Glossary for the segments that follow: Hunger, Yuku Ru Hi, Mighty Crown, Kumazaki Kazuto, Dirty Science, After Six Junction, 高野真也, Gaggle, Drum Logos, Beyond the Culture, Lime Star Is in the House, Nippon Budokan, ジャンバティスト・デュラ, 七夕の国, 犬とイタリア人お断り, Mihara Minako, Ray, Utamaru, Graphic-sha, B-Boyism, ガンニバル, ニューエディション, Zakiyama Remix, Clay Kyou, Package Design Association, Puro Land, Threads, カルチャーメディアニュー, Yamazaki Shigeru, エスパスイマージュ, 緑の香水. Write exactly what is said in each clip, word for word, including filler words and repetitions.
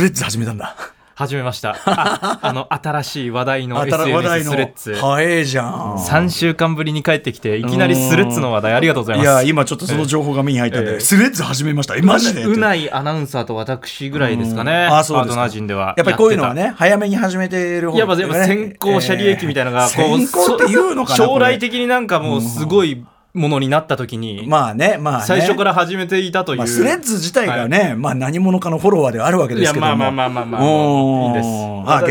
スレッズ始めたんだ。始めました。あ, あの新しい話題の エスエヌエス スレッズ。早いじゃん。さんしゅうかんぶりに帰ってきていきなりスレッズの話題ありがとうございます。いや今ちょっとその情報が目に入ったんで、えー、スレッズ始めました。えマジで。うないアナウンサーと私ぐらいですかね。あそうですか。アートナージンではやっぱりこういうのはね早めに始めてる方が、ね。やっぱ先行者利益みたいなのが、えー、こう先行っていうのかな。将来的になんかもうすごい。ものになった時に、まあねまあね、最初から始めていたという、まあ、スレッズ自体がね、はいまあ、何者かのフォロワーではあるわけですけども、いやまあまあまあまあまあい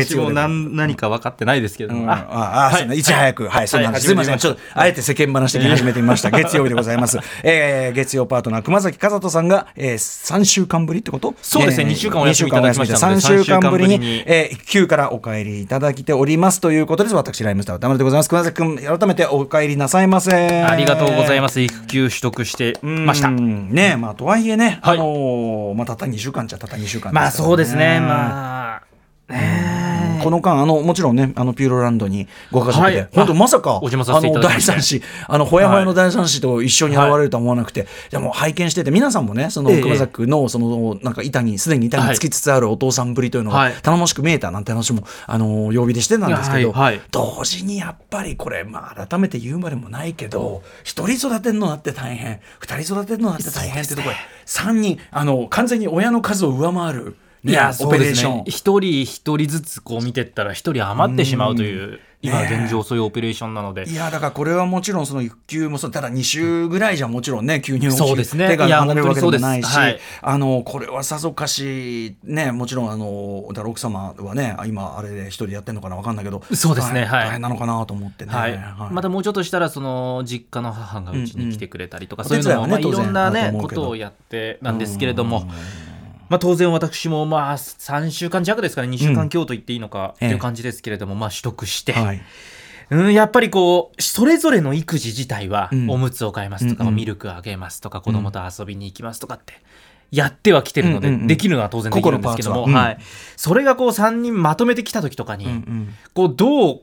いです。私も 何, 何か分かってないですけども、うん、ああ、はい、そんないち早く、はいはい、そんなすみません、ちょっとあえて世間話的に始めてみました。月曜日でございます、えー、月曜パートナー熊崎和人さんが、えー、さんしゅうかんぶりってこと？そうですね、えー、にしゅうかんお休みいただきましたのでさんしゅうかんぶりに急からお帰りいただきておりますということです。私ライムスター歌丸でございます。熊崎君改めてお帰りなさいませ。ありがとうございます。育休取得してました、うんねまあ、とはいえね、はいあのーまあ、たったにしゅうかんじゃたったにしゅうかんですからね、まあそうですね、まあねうん、この間あのもちろんねあのピューロランドにご家族で、はい、本当まさかあの第三子あのほやほやの第三子と一緒に現れるとは思わなくて、はい、でも拝見してて皆さんもねその熊崎のそのなんか板にすでに板につきつつあるお父さんぶりというのが頼もしく見えたなんて話もあの曜日でしてたんですけど、はいはい、同時にやっぱりこれまあ改めて言うまでもないけど一人育てるのだって大変二人育てるのだって大変ってところでさんにんあの完全に親の数を上回るいやそうですね、一人一人ずつこう見てったら一人余ってしまうという、うん今現状そういうオペレーションなので、ね、いやだからこれはもちろんその育休もそうただに週ぐらいじゃもちろんね急に大きく手が離れるわけでもないし、はい、あのこれはさぞかしねもちろんあのだから奥様はね今あれで一人やってるのかな分かんないけどそうですね、はい、大変なのかなと思ってね、はいはい、またもうちょっとしたらその実家の母がうちに来てくれたりとか、うんうん、そういうのも、まあ、いろんなねことをやってなんですけれどもまあ、当然私もまあさんしゅうかん弱ですからにしゅうかん強と言っていいのかという感じですけれども、まあ取得して、はいうん、やっぱりこうそれぞれの育児自体はおむつを買いますとかミルクあげますとか子供と遊びに行きますとかってやってはきてるのでできるのは当然できるんですけども、はい、それがこうさんにんまとめてきた時とかにこうどう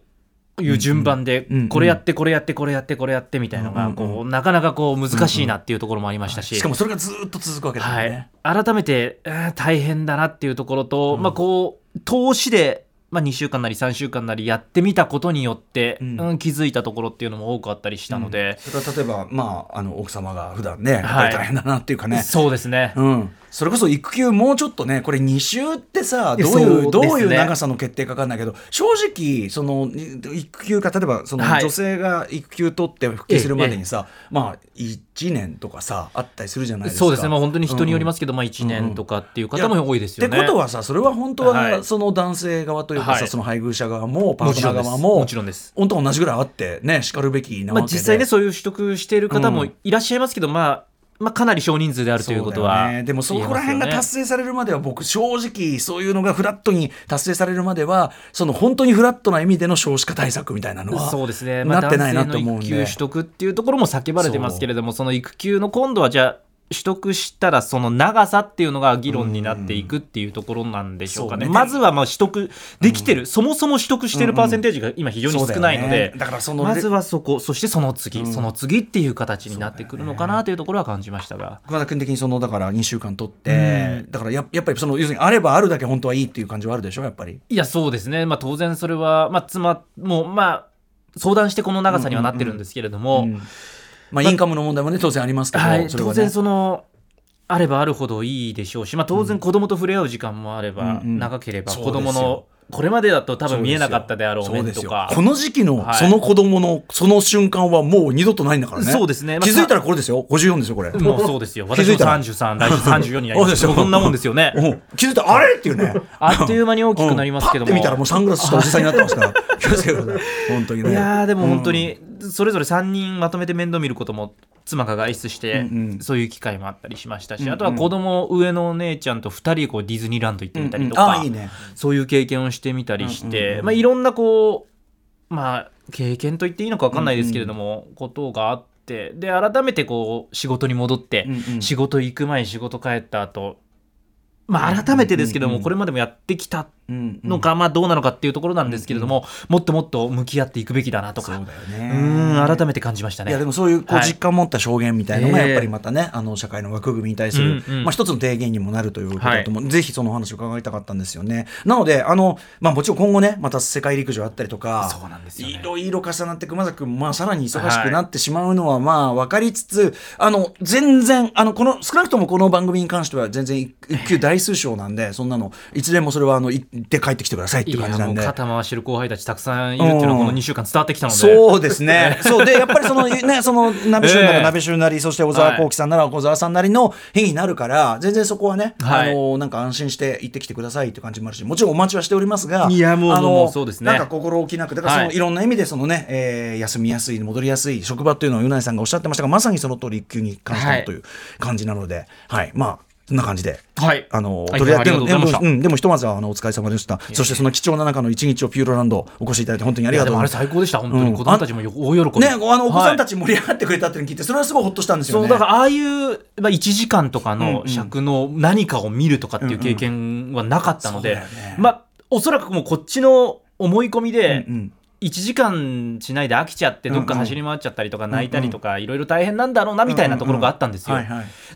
いう順番でこれやってこれやってこれやってこれやってみたいなのがこうなかなかこう難しいなっていうところもありましたし、しかもそれがずっと続くわけですね、はい、改めて大変だなっていうところと、うん、まあこう投資でまあ、にしゅうかんなりさんしゅうかんなりやってみたことによって、うんうん、気づいたところっていうのも多くあったりしたので、うん、それは例えば、まあ、あの奥様が普段ねやっぱり大変だなっていうかね、はい、そうですね、うん、それこそ育休もうちょっとねこれに週ってさどういう、ね、どういう長さの決定か分かんないけど正直その育休か例えばその女性が育休取って復帰するまでにさ、はいまあ、いちねんとかさあったりするじゃないですか。そうですね、まあ、本当に人によりますけど、うんまあ、いちねんとかっていう方も多いですよね、うん、ってことはさそれは本当は、はい、その男性側というはい、その配偶者側もパートナー側ももちろんです本当同じぐらいあってねしかるべきなわけで、まあ、実際ねそういう取得している方もいらっしゃいますけど、うん、まあまあ、かなり少人数であるということは、ね、でもそこら辺が達成されるまでは僕正直そういうのがフラットに達成されるまではその本当にフラットな意味での少子化対策みたいなのはそうですね、まあ、なってないなと思うんで男性の育休取得っていうところも叫ばれてますけれども そ, その育休の今度はじゃあ取得したらその長さっていうのが議論になっていくっていうところなんでしょうかね、うんうん、まずはまあ取得できてる、うん、そもそも取得してるパーセンテージが今非常に少ないので、うんだからそのまずはそこそしてその次、うん、その次っていう形になってくるのかなというところは感じましたが、熊田君的にそのだからにしゅうかん取って、うん、だから や, やっぱりその要するにあればあるだけ本当はいいっていう感じはあるでしょやっぱり。いやそうですね、まあ、当然それは、まあ、妻もまあ相談してこの長さにはなってるんですけれども、うんうんうんまあ、インカムの問題もね当然ありますけど、はい、それはね、当然そのあればあるほどいいでしょうし、まあ、当然子供と触れ合う時間もあれば、うん、長ければ子供のこれまでだと多分見えなかったであろう面とかこの時期のその子供のその瞬間はもう二度とないんだからね、はい、そうですね、まあ、気づいたらこれですよごじゅうよんですよこれもうそうですよ私もさんじゅうさん来週さんじゅうよんになりますこんなもんですよね気づいたらあれっていうねあっという間に大きくなりますけども、うん、パッて見たらもうサングラスしたおじさんになってますから気をつけてください本当にね。いやでも本当に、うん、それぞれさんにんまとめて面倒見ることも妻が外出して、うんうん、そういう機会もあったりしましたし、うんうん、あとは子供上のお姉ちゃんとふたりこうディズニーランド行ってみたりとか、うんうんいいね、そういう経験をしてみたりして、うんうんうんまあ、いろんなこう、まあ、経験と言っていいのか分かんないですけれども、うんうん、ことがあってで改めてこう仕事に戻って、うんうん、仕事行く前仕事帰った後、まあ改めてですけども、うんうんうん、これまでもやってきたのか、うんうん、まあ、どうなのかっていうところなんですけれども、うんうん、もっともっと向き合っていくべきだなとか、そうだよね、うん、改めて感じましたね。いやでもそういうこう実感を持った証言みたいなのがやっぱりまたね、はい、あの社会の枠組みに対する、うんうん、まあ、一つの提言にもなるということだと思う、はい、ぜひその話を伺いたかったんですよね。なのであの、まあ、もちろん今後ねまた世界陸上あったりとか、そうなんですよ、ね、いろいろ重なって熊崎君、まあ、さらに忙しくなってしまうのはまあ分かりつつ、はい、あの全然あのこの少なくともこの番組に関しては全然一級大数賞なんでそんなのいつでもそれはあので帰ってきてくださいっていう感じなんで、肩回してる後輩たちたくさんいるっていうのはこのにしゅうかん伝わってきたので、そうですねそうでやっぱりそのねその鍋収なら鍋収なり、そして小沢幸輝さんなら小沢さんなりの変になるから全然そこはね、はい、あのなんか安心して行ってきてくださいっていう感じもあるし、もちろんお待ちはしておりますが、いやもうあのもうそうですね、なんか心置きなく、だからその、はい、いろんな意味でそのね、えー、休みやすい戻りやすい職場っていうのをユナイさんがおっしゃってましたが、まさにその通り一級に関してもという感じなので、はい、はい、まあそんな感じで、はい、あのとりあえずでもひとまずはあのお疲れ様でした。そしてその貴重な中の一日をピューロランドお越しいただいて本当にありがとうございます。いやでもあれ最高でした本当に、うん、子供たちも大喜び。ね、あのお子さんたち盛り上がってくれたって聞いてそれはすごいほっとしたんですよね。そうだからああいう、まあ、いちじかんとかの尺の何かを見るとかっていう経験はなかったので、うんうんね、まあおそらくもうこっちの思い込みで。うんうんいちじかんしないで飽きちゃってどっか走り回っちゃったりとか泣いたりとかいろいろ大変なんだろうなみたいなところがあったんですよ。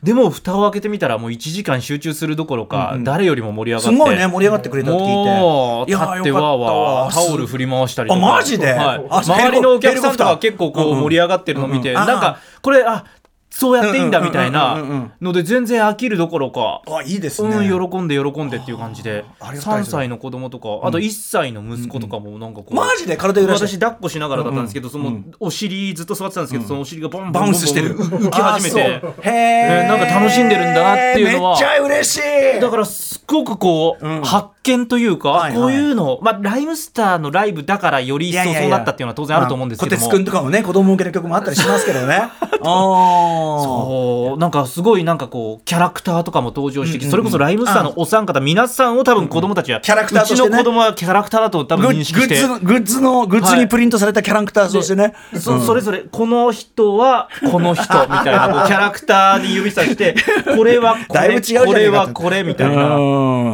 でも蓋を開けてみたらもういちじかん集中するどころか誰よりも盛り上がって、うんうん、すごいね盛り上がってくれたって聞いて、もう立ってわーわータオル振り回したりとか、あマジで、はい、周りのお客さんとか結構こう盛り上がってるの見て、うんうん、なんかこれあそうやっていいんだみたいなので全然飽きるどころか、あいいですね、うん、喜んで喜んでっていう感じで、さんさいの子供とかあといっさいの息子とかもなんかこう、うんうん、マジで体揺らして私抱っこしながらだったんですけど、そのお尻ずっと座ってたんですけど、そのお尻がボンボンボンボンボンボンバウンスしてる浮き始めて、へーなんか楽しんでるんだなっていうのはめっちゃ嬉しい。だからすごくこう、うん、発見というか、はいはい、こういうの、まあ、ライムスターのライブだからより一層そうなったっていうのは当然あると思うんですけども、小鉄くんとかもね子供向けの曲もあったりしますけどねあそうなんかすごいなんかこうキャラクターとかも登場してきて、うんうん、それこそライムスターのお三方皆さんを多分子供たちは、うんうん、キャラクターとしてね、うちの子供はキャラクターだと多分認識して、グッズのグッズのグッズにプリントされたキャラクターとしてね、うん、そ, それぞれこの人はこの人みたいなこうキャラクターに指さしてこれはこれこれはこれみたいな、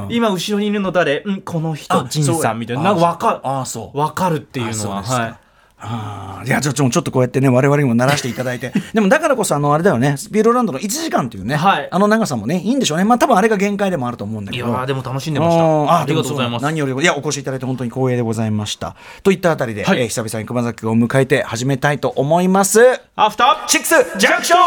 今後ろにいるの誰、うん、この人ジンさんみたい な, なんか分かるあそう分かるっていうのははい。あいやちょっとこうやってね我々にも慣らしていただいてでもだからこそあのあれだよねスピードランドのいちじかんというね、はい、あの長さもねいいんでしょうね、まあ多分あれが限界でもあると思うんだけど、いやでも楽しんでました。 あ, ありがとうございます。何よりいやお越しいただいて本当に光栄でございましたといったあたりで、はいえー、久々に熊崎を迎えて始めたいと思います。アフターシックスジャンクション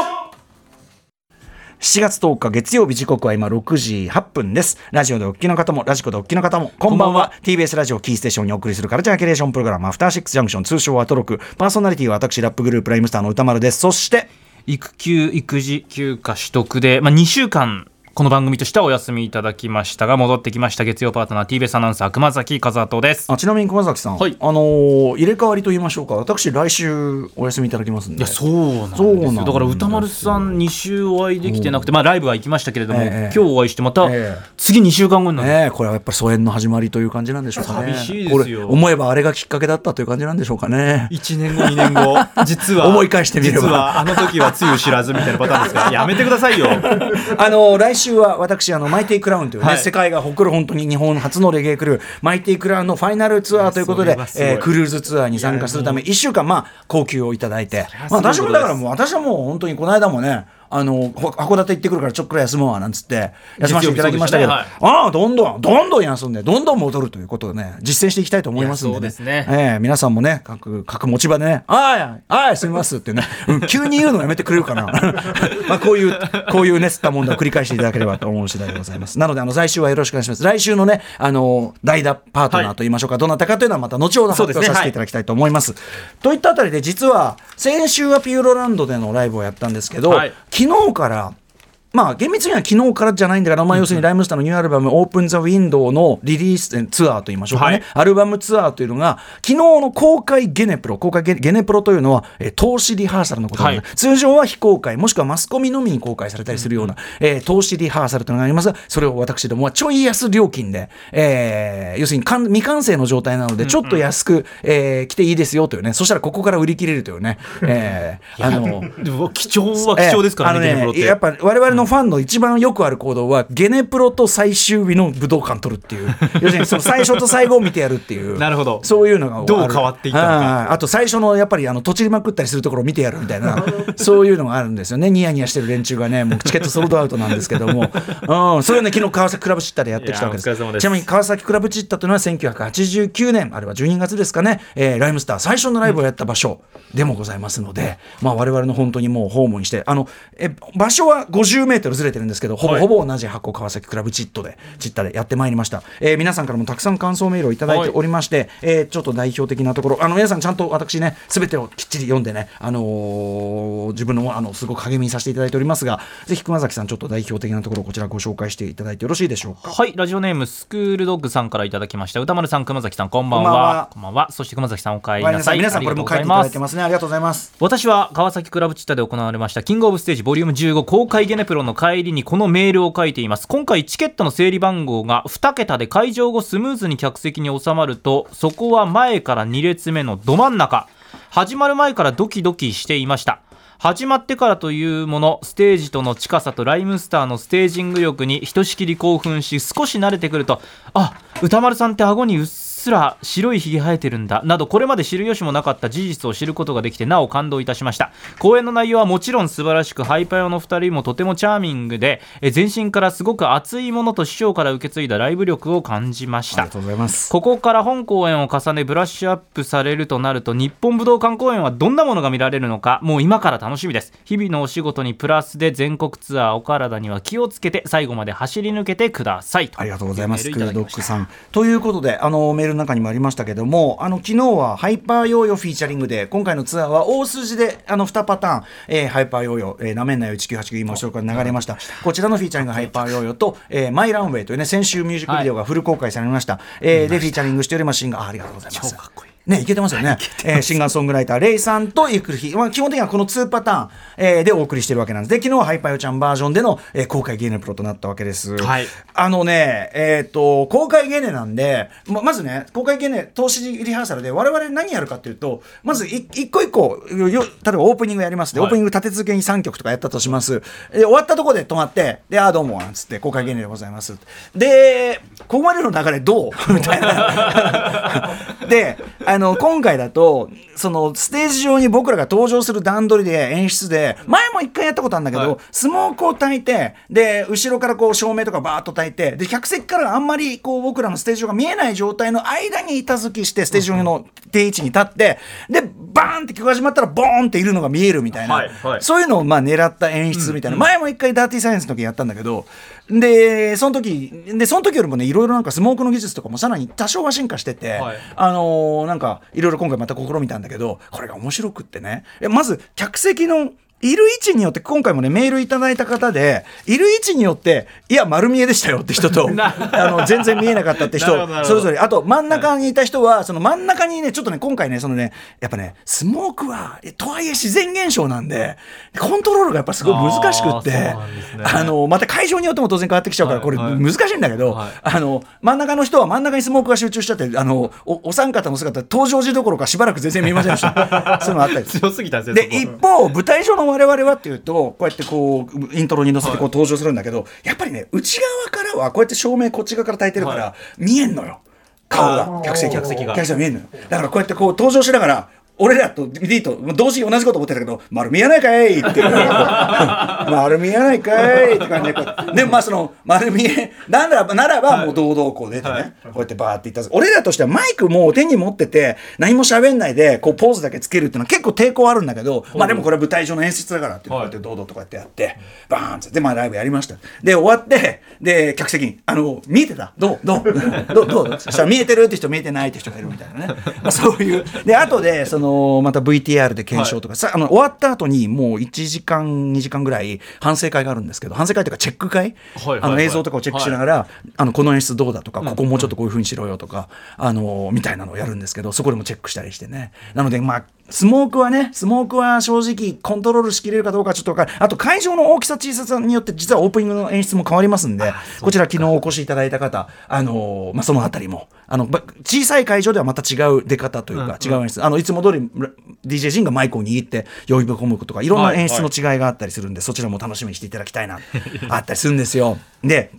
しちがつとおか月曜日、時刻は今ろくじはっぷんです。ラジオでお聞きの方もラジコでお聞きの方もこんばんは。 ティービーエス ラジオキーステーションにお送りするカルチャーキュレーションプログラムアフターシックスジャンクション、通称アトロク。パーソナリティは私ラップグループライムスターの歌丸です。そして育休育児休暇取得で、まあ、にしゅうかんこの番組としてはお休みいただきましたが戻ってきました。月曜パートナー ティービーエス アナウンサー熊崎和人です。あちなみに熊崎さん、はい、あのー、入れ替わりと言いましょうか、私来週お休みいただきますんで。いやそうなんですよ、だから歌丸さんにしゅうお会いできてなくて、まあ、ライブは行きましたけれども、えー、今日お会いしてまた次にしゅうかんごになる、えーえー、これはやっぱり疎遠の始まりという感じなんでしょうかね。寂しいですよ、思えばあれがきっかけだったという感じなんでしょうかね。いちねんごにねんご実は思い返してみれば実はあの時はつゆ知らずみたいなパターンですからやめてくださいよあのー、来週は私あのマイティクラウンというね、はい、世界が誇る本当に日本初のレゲエクルーマイティクラウンのファイナルツアーということで、えー、クルーズツアーに参加するためいっしゅうかんまあ高級をいただいて、まあ、私もだからもう私はもう本当にこの間もねあの函館行ってくるからちょっくら休もうわなんつって休ませていただきましたけど、ねはい、ああどんどんどんどん休んでどんどん戻るということでね実践していきたいと思いますんでね。そうですね、えー、皆さんもね各各持ち場でねああああすみますってね急に言うのやめてくれるかなまあこういうこういうねすったもんだを繰り返していただければと思う次第でございます。なのであの来週はよろしくお願いします。来週のねあの代打パートナーといいましょうか、はい、どなたかというのはまた後ほど発表させていただきたいと思います。そうですね、はい、といったあたりで実は先週はピューロランドでのライブをやったんですけど、はい昨日からまあ厳密には昨日からじゃないんだから、まあ、要するにライムスターのニューアルバム「オープン・ザ・ウィンドウ」のリリースツアーといいましょうかね、はい、アルバムツアーというのが昨日の公開ゲネプロ公開 ゲ, ゲネプロというのは、えー、投資リハーサルのことなので、はい、通常は非公開もしくはマスコミのみに公開されたりするような、うんえー、投資リハーサルというのがありますが、それを私どもはちょい安料金で、えー、要するに未完成の状態なのでちょっと安く、うんうんえー、来ていいですよというね、そしたらここから売り切れるというね、えー、あの貴重は貴重ですからね、えーあのね、ゲネプロってやっぱ我々ののファンの一番よくある行動はゲネプロと最終日の武道館取るっていう要するにその最初と最後を見てやるっていうなるほどそういうのがどう変わっていったのか あ, あと最初のやっぱりあのとちりまくったりするところを見てやるみたいなそういうのがあるんですよね。ニヤニヤしてる連中がねもうチケットソールドアウトなんですけども、うん、それをね昨日川崎クラブチッタでやってきたわけです。ちなみに川崎クラブチッタというのはせんきゅうひゃくはちじゅうきゅうねんあれはじゅうにがつですかね、えー、ライムスター最初のライブをやった場所でもございますので、うんまあ、我々の本当にもう訪問してあのえ場所はごじゅうメートルずれてるんですけどほぼほぼ同じ箱川崎クラブチットでチッタでやってまいりました、えー、皆さんからもたくさん感想メールをいただいておりまして、はいえー、ちょっと代表的なところあの皆さんちゃんと私ね全てをきっちり読んでね、あのー、自分の、あのすごく励みにさせていただいておりますがぜひ熊崎さんちょっと代表的なところをこちらご紹介していただいてよろしいでしょうか。はいラジオネームスクールドッグさんからいただきました。歌丸さん熊崎さんこんばんは。こんばんは。そして熊崎さんお帰りなさい。皆さんこれも書いていただいてますねありがとうございます。私は川崎クラブチッタで行われましたキングオブステージボリュームじゅうご公開ゲネプロの帰りにこのメールを書いています。今回チケットの整理番号がにけたで会場後スムーズに客席に収まるとそこは前からにれつめのど真ん中始まる前からドキドキしていました。始まってからというものステージとの近さとライムスターのステージング力にひとしきり興奮し少し慣れてくるとあ歌丸さんって顎にうっすら白いひげ生えてるんだなどこれまで知る由もなかった事実を知ることができてなお感動いたしました。公演の内容はもちろん素晴らしくハイパヨのふたりもとてもチャーミングでえ全身からすごく熱いものと師匠から受け継いだライブ力を感じました。ありがとうございます。ここから本公演を重ねブラッシュアップされるとなると日本武道館公演はどんなものが見られるのかもう今から楽しみです。日々のお仕事にプラスで全国ツアーお体には気をつけて最後まで走り抜けてくださいと。ありがとうございます。クルドックさんということであのメールの中にもありましたけどもあの昨日はハイパーヨーヨーフィーチャリングで今回のツアーは大筋であのにパターン、えー、ハイパーヨーヨーなめんなよいちきゅうはちきゅう今後ろから流れました。こちらのフィーチャリングハイパーヨーヨーと、えー、マイランウェイというね先週ミュージックビデオがフル公開されました、はいえー、でフィーチャリングしておりますシンガー あ, ありがとうございます。超かっこいいね、いけてますよね、えー、シンガーソングライターレイさんとゆくる日、まあ、基本的にはこのにパターン、えー、でお送りしてるわけなんです。で昨日はハイパーヨちゃんバージョンでの、えー、公開ゲネプロとなったわけです、はい、あのね、えー、と公開ゲネなんで ま, まずね公開ゲネ投資リハーサルで我々何やるかっていうとまず一個一個よ例えばオープニングやりますで、はい、オープニング立て続けにさんきょくとかやったとします。で終わったところで止まってであーどうもなんつって公開ゲネでございますでここまでの流れどうみたいなであの今回だとそのステージ上に僕らが登場する段取りで演出で前も一回やったことあるんだけど、はい、スモークを焚いてで後ろからこう照明とかバーッと焚いてで客席からあんまりこう僕らのステージ上が見えない状態の間に板付きしてステージ上の定位置に立ってでバーンって曲が始まったらボーンっているのが見えるみたいな、はいはい、そういうのをまあ狙った演出みたいな、うんうん、前も一回ダーティーサイエンスの時やったんだけどでその時でその時よりもねいろいろなんかスモークの技術とかもさらに多少は進化してて、はい、あのー、なんかいろいろ今回また試みたんだけどこれが面白くってねまず客席のいる位置によって今回もねメールいただいた方でいる位置によっていや丸見えでしたよって人とあの全然見えなかったって人それぞれあと真ん中にいた人はその真ん中にねちょっとね今回ねそのねやっぱねスモークはとはいえ自然現象なんでコントロールがやっぱすごい難しくって あのまた会場によっても当然変わってきちゃうからこれ難しいんだけどあの真ん中の人は真ん中にスモークが集中しちゃってあのお三方の姿登場時どころかしばらく全然見えませんでしたそういうのあったり強すぎたんですよ。で一方舞台上の我々はっていうとこうやってこうイントロに乗せてこう登場するんだけど、はい、やっぱりね内側からはこうやって照明こっち側から焚いてるから、はい、見えんのよ顔が客席客席が客席が見えんのよだからこうやってこう登場しながら俺らと D と同時に同じこと思ってたけど丸見えないかいっていう丸見えないかいって感じででもまあその丸見えならばならばもう堂々こう出てね、はいはい、こうやってバーっていったんです。俺らとしてはマイクも手に持ってて何も喋んないでこうポーズだけつけるっていうのは結構抵抗あるんだけどまあでもこれは舞台上の演出だからってこうやって堂々とこうやってやってバーンってでまあライブやりました。で終わってで客席にあの見えてたどうどうどうどうそしたら見えてるって人見えてないって人がいるみたいなね、まあ、そういうで後でそのまた ブイティーアール で検証とか、はい、さあの終わった後にもういちじかんにじかんぐらい反省会があるんですけど反省会というかチェック会、はいはいはい、あの映像とかをチェックしながら、はい、あのこの演出どうだとか、うん、ここもうちょっとこういう風にしろよとか、うん、あのみたいなのをやるんですけどそこでもチェックしたりしてねなのでまあスモークはね、スモークは正直コントロールしきれるかどうかちょっと分かる。あと会場の大きさ小ささによって実はオープニングの演出も変わりますんで、こちら昨日お越しいただいた方、あのーまあ、そのあたりもあの小さい会場ではまた違う出方というか、うん、違う演出、あのいつも通り ディージェー ジンがマイクを握って呼び込むとかいろんな演出の違いがあったりするんで、はいはい、そちらも楽しみにしていただきたいなあったりするんですよ。で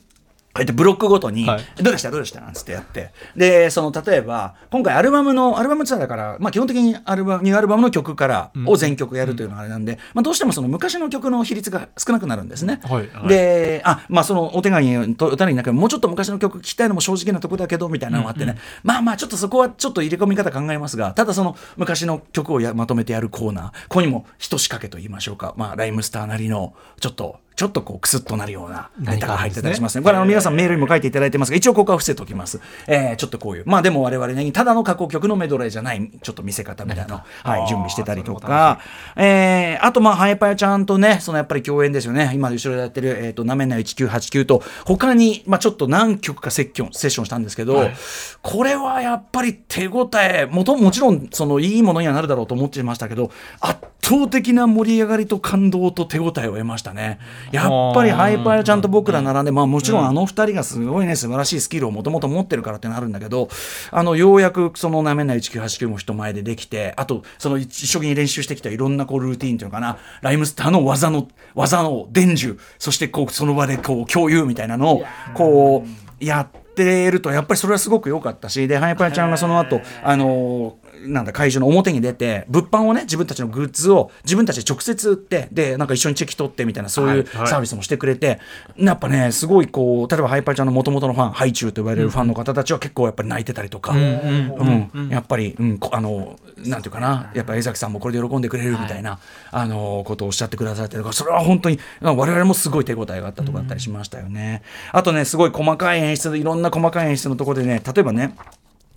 ブロックごとに、はい、どうでしたどうでしたなんつってやって、でその例えば今回アルバムのアルバムツアーだから、まあ、基本的にアルバニューアルバムの曲からを全曲やるというのがあれなんで、うんまあ、どうしてもその昔の曲の比率が少なくなるんですね、はいはい、であ、まあ、そのお手紙とお手紙なんかもうちょっと昔の曲聴きたいのも正直なとこだけどみたいなのがあってね、うんうん、まあまあちょっとそこはちょっと入れ込み方考えますが、ただその昔の曲をやまとめてやるコーナー、ここにもひと仕掛けと言いましょうか、まあ、ライムスターなりのちょっとちょっとこうクスッとなるようなネタが入ってたりしますね。これは皆さんメールにも書いていただいてますが、一応ここは伏せておきます。えー、ちょっとこういうまあでも我々ね、ただの加工曲のメドレーじゃないちょっと見せ方みたいな、はい、準備してたりとか、えー、あとまあハイパーちゃんとね、そのやっぱり共演ですよね。今後ろでやってるえっとなめんなせんきゅうひゃくはちじゅうきゅうと他にまあちょっと何曲かセッションセッションしたんですけど、はい、これはやっぱり手応えもともちろんそのいいものにはなるだろうと思っていましたけど、圧倒的な盛り上がりと感動と手応えを得ましたね。やっぱりハイパーちゃんと僕ら並んで、まあ、もちろんあのふたりがすごいね素晴らしいスキルをもともと持ってるからってのあるんだけど、あのようやくそのなめんなせんきゅうひゃくはちじゅうきゅうも人前でできて、あとその一生懸命練習してきたいろんなこうルーティーンというのかな、ライムスターの技の技の伝授、そしてこうその場でこう共有みたいなのをこうやってるとやっぱりそれはすごく良かったし、でハイパーちゃんがその後あのーなんだ会場の表に出て物販をね、自分たちのグッズを自分たちで直接売って、でなんか一緒にチェキ取ってみたいなそういうサービスもしてくれて、はいはい、やっぱねすごいこう例えばハイパーちゃんの元々のファンハイチューと呼ばれるファンの方たちは結構やっぱり泣いてたりとか、やっぱり、うん、あのなんていうかな、やっぱり江崎さんもこれで喜んでくれるみたいな、はい、あのことをおっしゃってくださってるから、それは本当に我々もすごい手応えがあったとかだったりしましたよね、うん、あとねすごい細かい演出、いろんな細かい演出のところでね、例えばね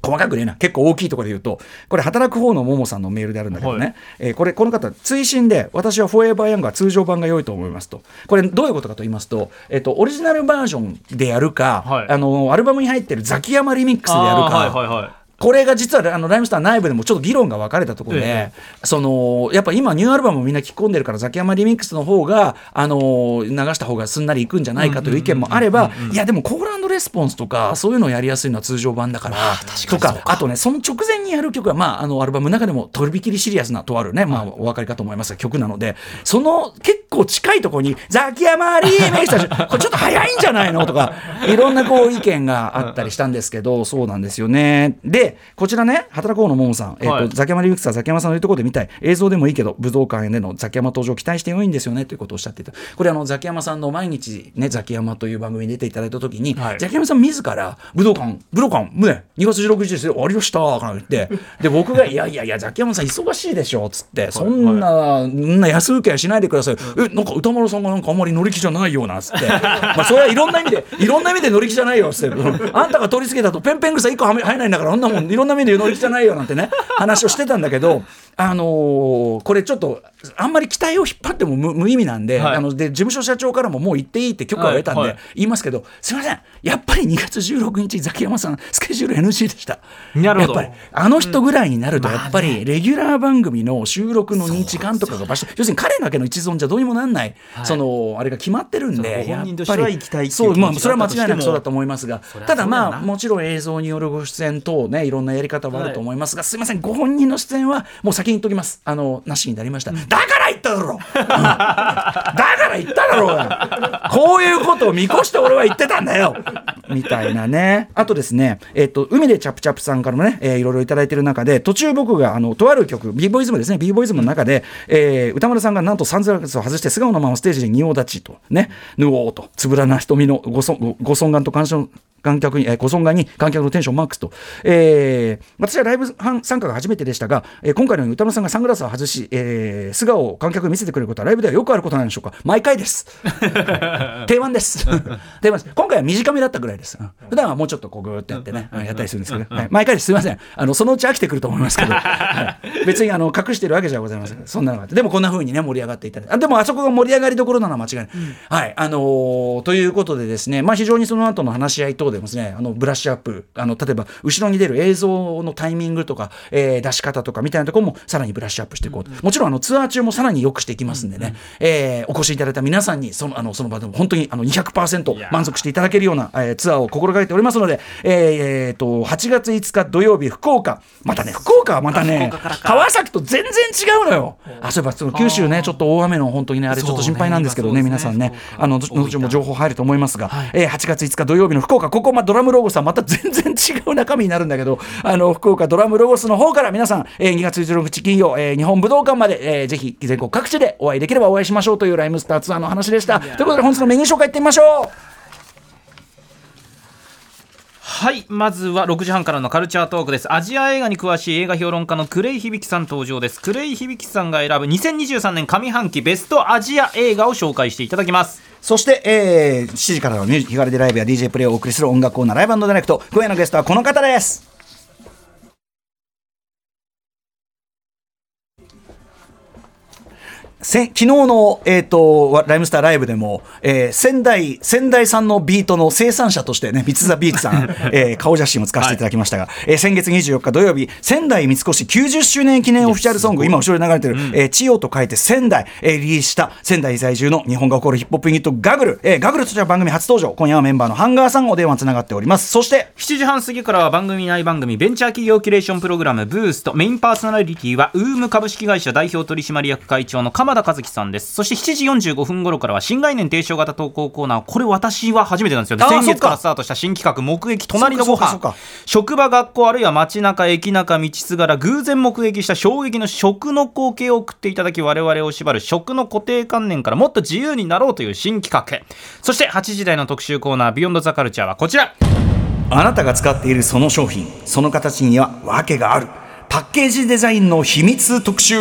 細かくねえな、結構大きいところで言うと、これ働く方のももさんのメールであるんだけどね、はい、えー、これこの方追伸で私はフォーエバーヤングは通常版が良いと思いますと。これどういうことかと言いますと、えっと、オリジナルバージョンでやるか、はい、あのアルバムに入ってるザキヤマリミックスでやるか、はいはいはい、これが実はあのライムスター内部でもちょっと議論が分かれたところで、ええ、そのやっぱ今ニューアルバムもみんな聴き込んでるからザキヤマリミックスの方があの流した方がすんなりいくんじゃないかという意見もあれば、いやでもコール&レスポンスとかそういうのをやりやすいのは通常版だからとか、あとねその直前にやる曲は、まあ、あのアルバムの中でもとびきりシリアスなとあるね、まあ、お分かりかと思いますが曲なので、その結構近いところにザキヤマリミックスこれちょっと早いんじゃないのとかいろんなこう意見があったりしたんですけど、そうなんですよね。でこちらね働こうのももさん、えーとはい、ザキヤマリミックスはザキヤマさんのいいところで見たい、映像でもいいけど武道館でのザキヤマ登場期待して良いんですよねということをおっしゃっていた。これあのザキヤマさんの毎日ねザキヤマという番組に出ていただいた時に、はい、ザキヤマさん自ら武道館武道館ねにがつじゅうろくにちですよありましたーから言ってで僕がいやいやいやザキヤマさん忙しいでしょっつってそんな、はい、んな安請けはしないでください、はい、えなんか歌丸さんがなんかあんまり乗り気じゃないよなっつってまあそれはいろんな意味でいろんな意味で乗り気じゃないよっつってあんたが取り付けたとペンペン草いっこはめ入らないんだからあんなもういろんな目で乗り気じゃないよなんてね話をしてたんだけど、あのー、これちょっとあんまり期待を引っ張っても 無, 無意味なん で,、はい、あので事務所社長からももう行っていいって許可を得たんで、はいはい、言いますけどすいませんやっぱりにがつじゅうろくにちザキヤマさんスケジュール エヌジー でした。なるほど、やっぱりあの人ぐらいになるとやっぱりレギュラー番組の収録のにじかんとかが場所、要するに彼だけの一存じゃどうにもなんない、はい、そのあれが決まってるんで本人としては行きたいっていう気持ちだったとしても、そう、まあ、それは間違いなくそうだと思いますが、ただまあもちろん映像によるご出演等ねいろんなやり方はあると思いますが、はい、すいませんご本人の出演はもう先に言っときます、あのなしになりました、うん、だから言っただろ、うん、だから言っただろうこういうことを見越して俺は言ってたんだよみたいなね。あとですね、えー、と海でチャプチャプさんからもね、えー、いろいろいただいてる中で途中僕があのとある曲 B-Boyism ですね B-Boyism の中で、えー、歌丸さんがなんとサングラスを外して素顔のままステージで仁王立ちとねぬおーとつぶらな瞳のご尊顔と感傷観客に、えー、ご尊顔に観客のテンションマックスと、えー、私はライブ参加が初めてでしたが、えー、今回のように歌丸さんがサングラスを外し、えー、素顔を観客に見せてくれることはライブではよくあることなんでしょうか。毎回です定番です定番です。今回は短めだったぐらいです。普段はもうちょっとこうグーってやってねやったりするんですけど、はい、毎回ですすいませんあのそのうち飽きてくると思いますけど、はい、別にあの隠してるわけじゃございません。そんなのがあってでもこんな風にね盛り上がっていただいて、でもあそこが盛り上がりどころなのは間違いない、うん、はいあのー、ということでですね、まあ、非常にその後の話し合い等でもですね、あのブラッシュアップ、あの例えば後ろに出る映像のタイミングとか、えー、出し方とかみたいなところもさらにブラッシュアップしていこうと、うんうん、もちろんあのツアー中もさらに良くしていきますんでね、うんうん、えー、お越しいただいた皆さんにその、あのその場でも本当にあの にひゃくパーセント 満足していただけるような、えー、ツアーを心がけておりますので、えーえー、とはちがついつか土曜日福岡、またね福岡はまたね川崎と全然違うのよ。あ、そういえばその九州ねちょっと大雨の本当にねあれちょっと心配なんですけど ね, ね皆さんねあの後も情報入ると思いますが、はい、えー、はちがついつか土曜日の福岡、ここまあドラムロゴスはまた全然違う中身になるんだけど、あの福岡ドラムロゴスの方から皆さん、えー、にがつじゅうろくにち金曜、えー、日本武道館まで、えー、ぜひ全国各地でお会いできればお会いしましょうというライムスターツアーの話でした。ということで本日のメニュー紹介いってみましょう。はい、まずはろくじはんからのカルチャートークです。アジア映画に詳しい映画評論家のクレイ響さん登場です。クレイ響さんが選ぶにせんにじゅうさんねん上半期ベストアジア映画を紹介していただきます。そして、えー、しちじからのミュージック日替わりでライブや ディージェー プレイをお送りする音楽コーナーライブ&ディレクト、今夜のゲストはこの方です。昨日の、えー、とライムスターライブでも、えー、仙台仙台産のビートの生産者としてね、三ツザビーツさん、えー、顔写真を使わせていただきましたが、はい、えー、先月にじゅうよっか土曜日、仙台三越きゅうじゅっしゅうねん記念オフィシャルソング、今後ろに流れてる、うん、えー、千代と書いて仙台、えー、リリースした仙台在住の日本が誇るヒップホップユニットガグル、えー、ガグルとしては番組初登場。今夜はメンバーのハンガーさんお電話つながっております。そしてしちじはん過ぎからは番組内番組ベンチャー企業キュレーションプログラムブースト、メインパーソナリティはウーム株式会社代表取締役会長の鎌田和樹さんです。そしてしちじよんじゅうごふん頃からは新概念提唱型投稿コーナー、これ私は初めてなんですよ。先月からスタートした新企画目撃隣のご飯、職場学校あるいは街中駅中道すがら偶然目撃した衝撃の食の光景を送っていただき、我々を縛る食の固定観念からもっと自由になろうという新企画。そしてはちじ台の特集コーナービヨンドザカルチャーはこちら。あなたが使っているその商品、その形には訳がある、パッケージデザインの秘密特集。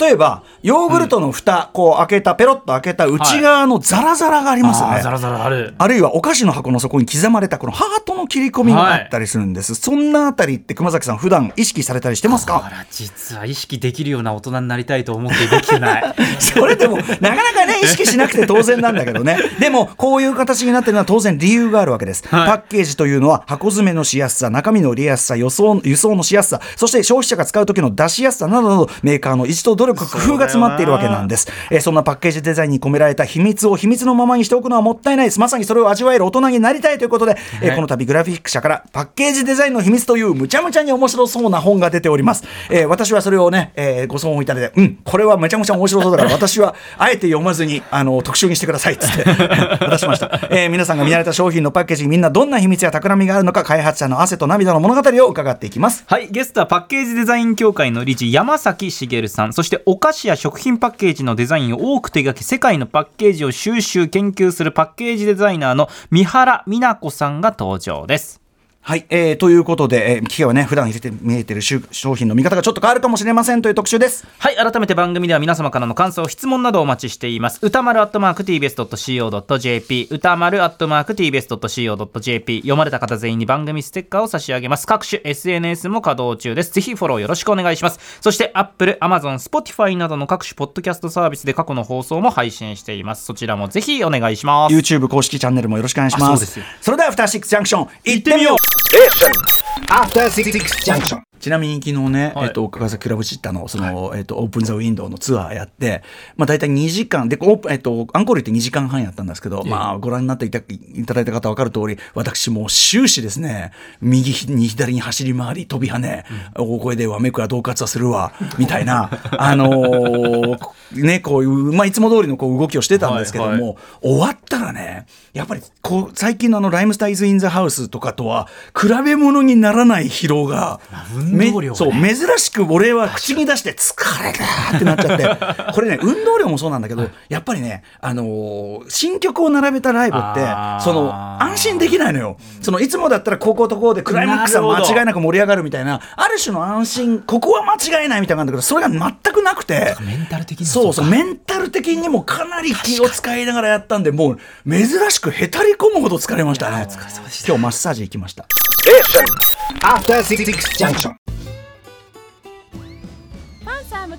例えばヨーグルトの蓋、うん、こう開けたペロッと開けた内側のザラザラがありますよね、はい、あ、ザラザラある。あるいはお菓子の箱の底に刻まれたこのハートの切り込みがあったりするんです、はい、そんなあたりって熊崎さん普段意識されたりしてますか？あら、実は意識できるような大人になりたいと思ってできてないそれでもなかなかね意識しなくて当然なんだけどねでもこういう形になってるのは当然理由があるわけです、はい、パッケージというのは箱詰めのしやすさ、中身の売りやすさ、輸送、輸送のしやすさ、そして消費者が使う時の出しやすさなどなど、メーカーの意地と努力工夫が詰まっているわけなんです。そ,、えー、そんなパッケージデザインに込められた秘密を秘密のままにしておくのはもったいないです。まさにそれを味わえる大人になりたいということで、ね、えー、この度グラフィック社からパッケージデザインの秘密というむちゃむちゃに面白そうな本が出ております、えー、私はそれをね、えー、ご相応いただいて、うん、これはめちゃむちゃ面白そうだから私はあえて読まずにあの特集にしてくださいっつって渡しました、えー、皆さんが見慣れた商品のパッケージにみんなどんな秘密や企みがあるのか、開発者の汗と涙の物語を伺っていきます。はい、ゲストはパッケージデザイン協会の理事山崎茂さん、そしてお菓子や食品パッケージのデザインを多く手掛け、世界のパッケージを収集研究するパッケージデザイナーの三原美奈子さんが登場です。はい、えー、ということで、えー、企業はね、普段見えてる商品の見方がちょっと変わるかもしれませんという特集です。はい、改めて番組では皆様からの感想、質問などをお待ちしています。歌丸アットマーク ティービーエスドットシーオー.jp、歌丸アットマーク ティービーエスドットシーオー.jp、読まれた方全員に番組ステッカーを差し上げます。各種 エスエヌエス も稼働中です。ぜひフォローよろしくお願いします。そして Apple、Amazon、Spotify などの各種ポッドキャストサービスで過去の放送も配信しています。そちらもぜひお願いします。YouTube 公式チャンネルもよろしくお願いします。そうですよ。それではアフターシックスジャンクション行ってみよう。ちなみに昨日ね、はい、えっと、川崎クラブシッターのその、はい、えっと、オープン・ザ・ウィンドウのツアーやって、まあ、大体にじかんで、えっと、アンコールってにじかんはんやったんですけど、えーまあ、ご覧になっていただいた方分かる通り、私もう終始ですね、右に左に走り回り飛び跳ね、うん、大声でわめくわ恫喝はするわみたいなあのー、ね、こういう、まあ、いつも通りのこう動きをしてたんですけども、はいはい、終わったらね、やっぱりこう最近のあのライムスターイズ・イン・ザ・ハウスとかとは比べ物にならない疲労が、めそう珍しく俺は口に出して疲れたってなっちゃってこれね、運動量もそうなんだけど、やっぱりね、あのー、新曲を並べたライブってその安心できないのよ。そのいつもだったらこことこうでクライマックスは間違いなく盛り上がるみたいな、ある種の安心、ここは間違いないみたいなんだけど、それが全くなくて、メンタル的にそうそうメンタル的にもかなり気を使いながらやったんで、もう珍しくへたり込むほど疲れましたね。今日マッサージ行きました。アフターシックスジャンクション、パンサー向